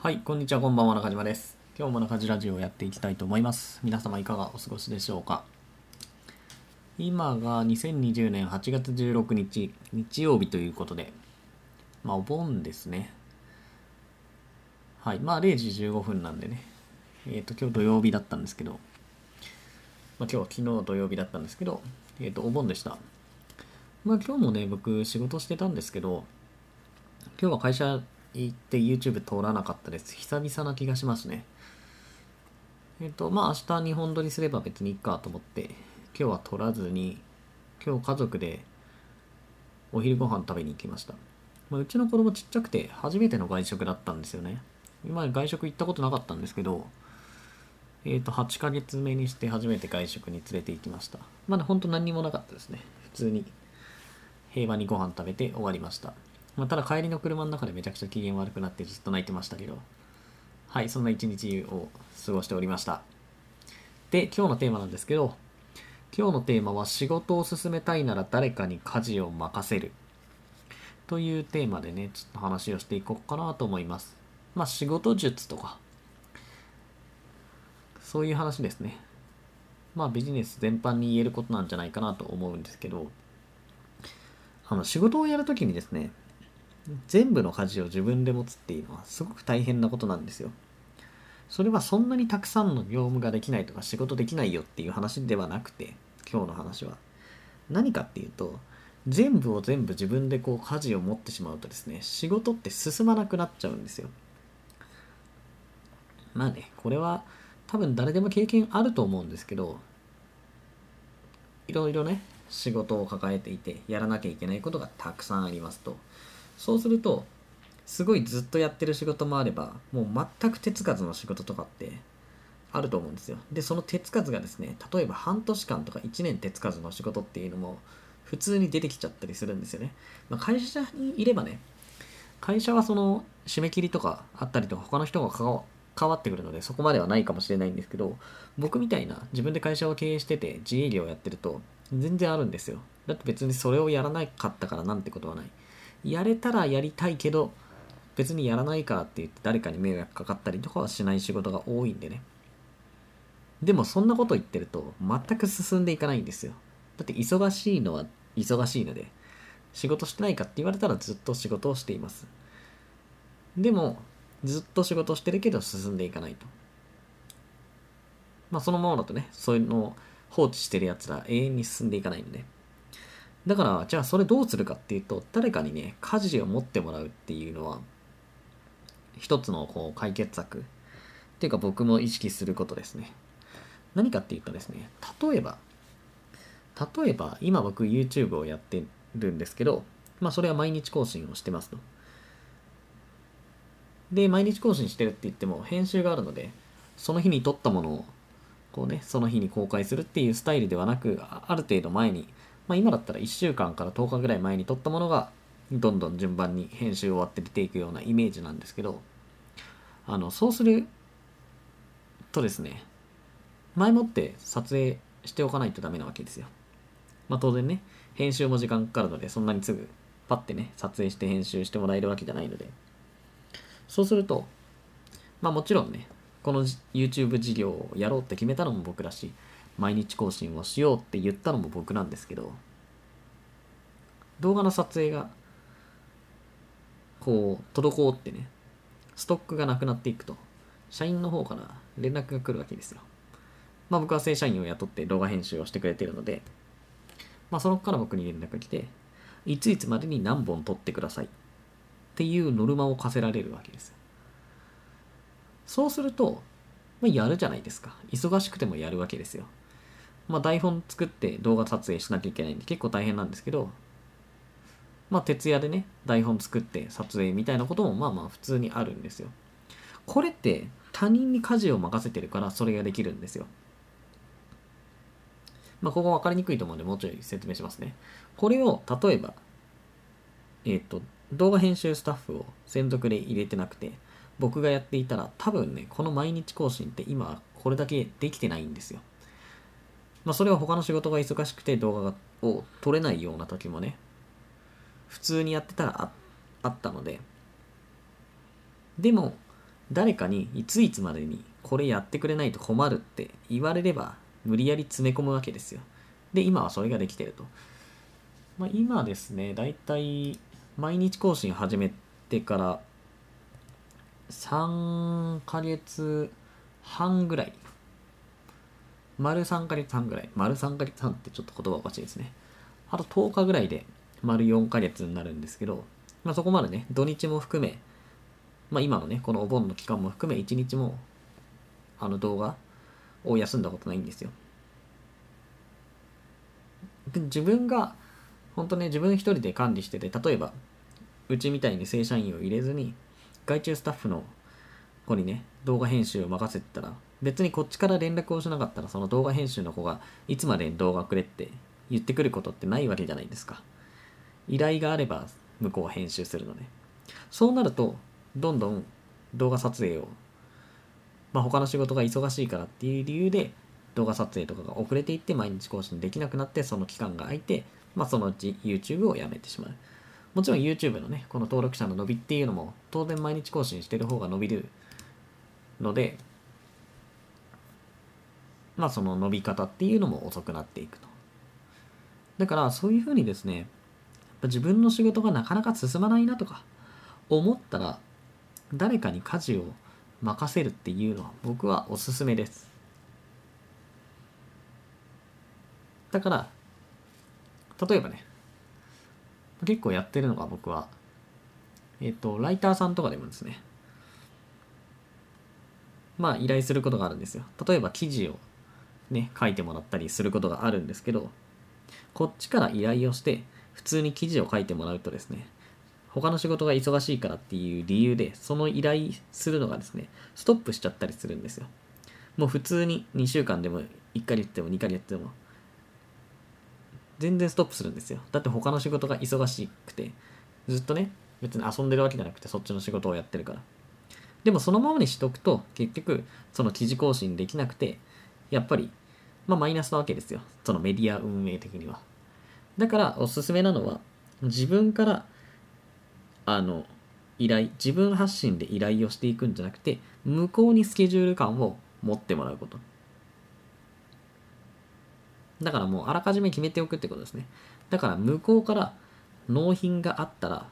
はい、こんにちは、こんばんは、中島です。今日も中島ラジオをやっていきたいと思います。皆様いかがお過ごしでしょうか。今が2020年8月16日、日曜日ということで、お盆ですね。はい、0時15分なんでね、今日土曜日だったんですけど、昨日土曜日だったんですけど、お盆でした。今日もね、僕仕事してたんですけど、今日は会社行って YouTube 通らなかったです。久々な気がしますね。明日2本撮りすれば別にいいかと思って、今日は撮らずに、今日家族でお昼ご飯食べに行きました。うちの子供ちっちゃくて初めての外食だったんですよね。今まで外食行ったことなかったんですけど、8ヶ月目にして初めて外食に連れて行きました。本当何にもなかったですね。普通に平和にご飯食べて終わりました。ただ帰りの車の中でめちゃくちゃ機嫌悪くなってずっと泣いてましたけど、はい、そんな一日を過ごしておりました。で、今日のテーマなんですけど、今日のテーマは仕事を進めたいなら誰かに家事を任せるというテーマでね、ちょっと話をしていこうかなと思います。仕事術とか、そういう話ですね。ビジネス全般に言えることなんじゃないかなと思うんですけど、仕事をやるときにですね、全部の家事を自分で持つっていうのはすごく大変なことなんですよ。それはそんなにたくさんの業務ができないとか仕事できないよっていう話ではなくて、今日の話は何かっていうと、全部自分で家事を持ってしまうとですね、仕事って進まなくなっちゃうんですよ。これは多分誰でも経験あると思うんですけど、いろいろね、仕事を抱えていてやらなきゃいけないことがたくさんありますと。そうすると、すごいずっとやってる仕事もあれば、もう全く手つかずの仕事とかってあると思うんですよ。で、その手つかずがですね、例えば半年間とか1年手つかずの仕事っていうのも普通に出てきちゃったりするんですよね。会社にいればね、会社はその締め切りとかあったりとか、他の人が関わってくるので、そこまではないかもしれないんですけど、僕みたいな自分で会社を経営してて自営業をやってると全然あるんですよ。だって別にそれをやらなかったからなんてことはない。やれたらやりたいけど、別にやらないからって言って誰かに迷惑かかったりとかはしない仕事が多いんでね。でもそんなこと言ってると全く進んでいかないんですよ。だって忙しいのは忙しいので、仕事してないかって言われたらずっと仕事をしています。でもずっと仕事してるけど進んでいかないと。そのままだとね、そういうのを放置してるやつら永遠に進んでいかないんで。だから、じゃあそれどうするかっていうと、誰かにね、家事を持ってもらうっていうのは、一つの解決策。っていうか僕も意識することですね。何かっていうとですね、例えば今僕 YouTube をやってるんですけど、それは毎日更新をしてますと。で、毎日更新してるって言っても編集があるので、その日に撮ったものを、その日に公開するっていうスタイルではなく、ある程度前に、今だったら1週間から10日ぐらい前に撮ったものがどんどん順番に編集終わって出ていくようなイメージなんですけど、そうするとですね、前もって撮影しておかないとダメなわけですよ。当然ね、編集も時間かかるので、そんなにすぐパッてね、撮影して編集してもらえるわけじゃないので、そうするともちろんね、この YouTube 事業をやろうって決めたのも僕だし、毎日更新をしようって言ったのも僕なんですけど、動画の撮影が滞ってね、ストックがなくなっていくと、社員の方から連絡が来るわけですよ。僕は正社員を雇って動画編集をしてくれているので、その子から僕に連絡が来て、いついつまでに何本撮ってくださいっていうノルマを課せられるわけですよ。そうすると、やるじゃないですか。忙しくてもやるわけですよ。台本作って動画撮影しなきゃいけないんで結構大変なんですけど、徹夜でね、台本作って撮影みたいなことも普通にあるんですよ。これって他人に家事を任せてるからそれができるんですよ。ここ分かりにくいと思うのでもうちょい説明しますね。これを例えば、動画編集スタッフを専属で入れてなくて、僕がやっていたら多分ね、この毎日更新って今これだけできてないんですよ。それは他の仕事が忙しくて動画を撮れないような時もね、普通にやってたらあったので、でも誰かにいついつまでにこれやってくれないと困るって言われれば無理やり詰め込むわけですよ。で、今はそれができてると。まあ、今ですね、だいたい毎日更新始めてから3ヶ月半ぐらい。丸3ヶ月半ぐらい。丸3ヶ月半ってちょっと言葉おかしいですね。あと10日ぐらいで丸4ヶ月になるんですけど、まあ、そこまでね、土日も含め、まあ、今のね、このお盆の期間も含め1日も動画を休んだことないんですよ。自分が、本当ね、自分一人で管理してて、例えば、うちみたいに正社員を入れずに、外注スタッフの子にね、動画編集を任せてたら、別にこっちから連絡をしなかったら、その動画編集の子が、いつまでに動画くれって言ってくることってないわけじゃないですか。依頼があれば、向こうは編集するのね。そうなると、どんどん動画撮影を、まあ、他の仕事が忙しいからっていう理由で動画撮影とかが遅れていって毎日更新できなくなって、その期間が空いて、まあ、そのうち YouTube をやめてしまう。もちろん YouTube のね、この登録者の伸びっていうのも当然毎日更新してる方が伸びるので、まあ、その伸び方っていうのも遅くなっていくと。だからそういうふうにですね、やっぱ自分の仕事がなかなか進まないなとか思ったら、誰かに家事を任せるっていうのは僕はおすすめです。だから、例えばね、結構やってるのが僕は、ライターさんとかでもですね、まあ依頼することがあるんですよ。例えば記事をね、書いてもらったりすることがあるんですけど、こっちから依頼をして、普通に記事を書いてもらうとですね、他の仕事が忙しいからっていう理由で、その依頼するのがですね、ストップしちゃったりするんですよ。もう普通に2週間でも1回やっても2回やっても、全然ストップするんですよ。だって他の仕事が忙しくて、ずっとね、別に遊んでるわけじゃなくて、そっちの仕事をやってるから。でもそのままにしとくと、結局、その記事更新できなくて、やっぱり、まあマイナスなわけですよ。そのメディア運営的には。だから、おすすめなのは、自分から、自分発信で依頼をしていくんじゃなくて、向こうにスケジュール感を持ってもらうこと。だからもうあらかじめ決めておくってことですね。だから向こうから納品があったら、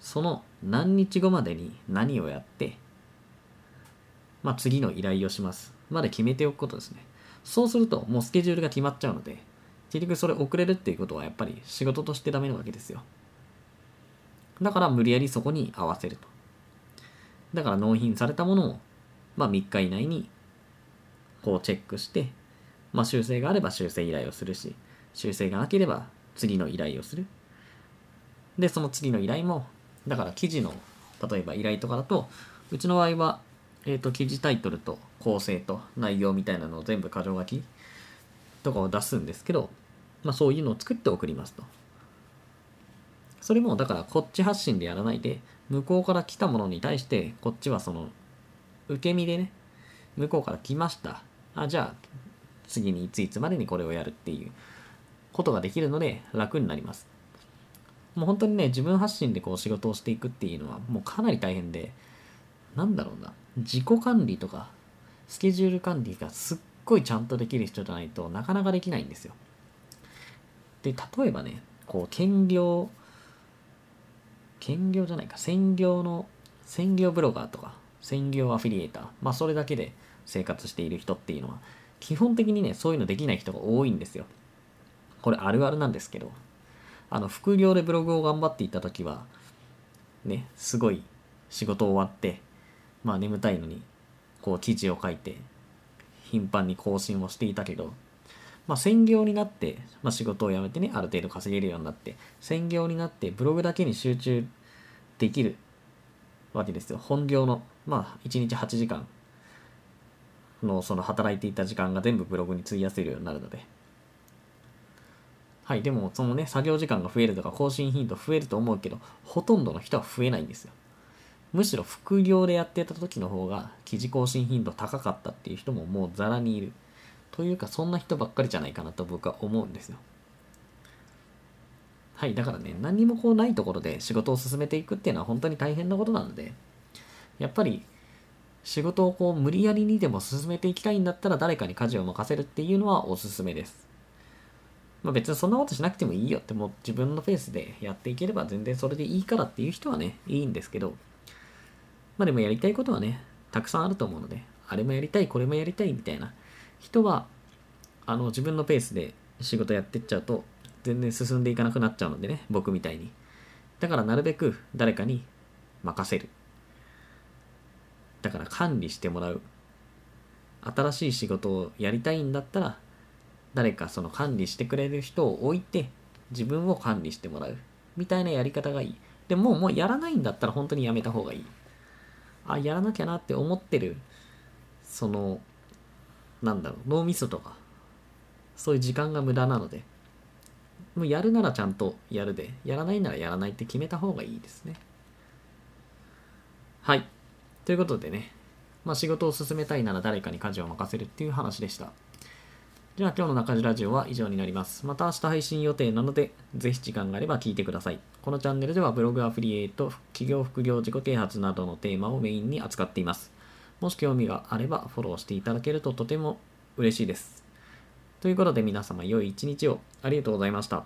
その何日後までに何をやって、まあ次の依頼をします。まで決めておくことですね。そうするともうスケジュールが決まっちゃうので、結局それ遅れるっていうことはやっぱり仕事としてダメなわけですよ。だから無理やりそこに合わせると。だから納品されたものを、まあ3日以内にこうチェックして、まあ修正があれば修正依頼をするし、修正がなければ次の依頼をする。で、その次の依頼も、だから記事の、例えば依頼とかだと、うちの場合は、記事タイトルと構成と内容みたいなのを全部箇条書きとかを出すんですけど、まあそういうのを作って送りますと。それもだからこっち発信でやらないで、向こうから来たものに対して、こっちはその、受け身でね、向こうから来ました。あ、じゃあ、次にいついつまでにこれをやるっていうことができるので楽になります。もう本当にね、自分発信でこう仕事をしていくっていうのはもうかなり大変で、なんだろうな、自己管理とか、スケジュール管理がすっごいちゃんとできる人じゃないとなかなかできないんですよ。で、例えばね、こう、専業ブロガーとか、専業アフィリエーター、まあそれだけで生活している人っていうのは、基本的にね、そういうのできない人が多いんですよ。これあるあるなんですけど、副業でブログを頑張っていた時は、ね、すごい仕事終わって、まあ眠たいのに、こう記事を書いて、頻繁に更新をしていたけど、まあ、専業になって、まあ、仕事を辞めてね、ある程度稼げるようになって、専業になってブログだけに集中できるわけですよ。本業の、まあ、1日8時間のその働いていた時間が全部ブログに費やせるようになるので。はい、でもそのね、作業時間が増えるとか更新頻度増えると思うけど、ほとんどの人は増えないんですよ。むしろ副業でやってた時の方が、記事更新頻度高かったっていう人ももうザラにいる。というか、そんな人ばっかりじゃないかなと僕は思うんですよ。はい、だからね、何もこうないところで仕事を進めていくっていうのは本当に大変なことなので、やっぱり仕事をこう無理やりにでも進めていきたいんだったら誰かに家事を任せるっていうのはおすすめです。まあ別にそんなことしなくてもいいよってもう自分のペースでやっていければ全然それでいいからっていう人はね、いいんですけど、まあでもやりたいことはね、たくさんあると思うので、あれもやりたい、これもやりたいみたいな人は、自分のペースで仕事やってっちゃうと全然進んでいかなくなっちゃうのでね、僕みたいに。だからなるべく誰かに任せる。だから管理してもらう。新しい仕事をやりたいんだったら、誰かその管理してくれる人を置いて、自分を管理してもらう。みたいなやり方がいい。でももうやらないんだったら本当にやめた方がいい。あ、やらなきゃなって思ってる、その、なんだろう、脳みそとか、そういう時間が無駄なので、もうやるならちゃんとやるで、やらないならやらないって決めた方がいいですね。はい。ということでね、まあ仕事を進めたいなら誰かに家事を任せるっていう話でした。じゃあ今日の中地ラジオは以上になります。また明日配信予定なので、ぜひ時間があれば聞いてください。このチャンネルではブログ、アフィリエイト、企業、副業、自己啓発などのテーマをメインに扱っています。もし興味があればフォローしていただけるととても嬉しいです。ということで皆様良い一日を。ありがとうございました。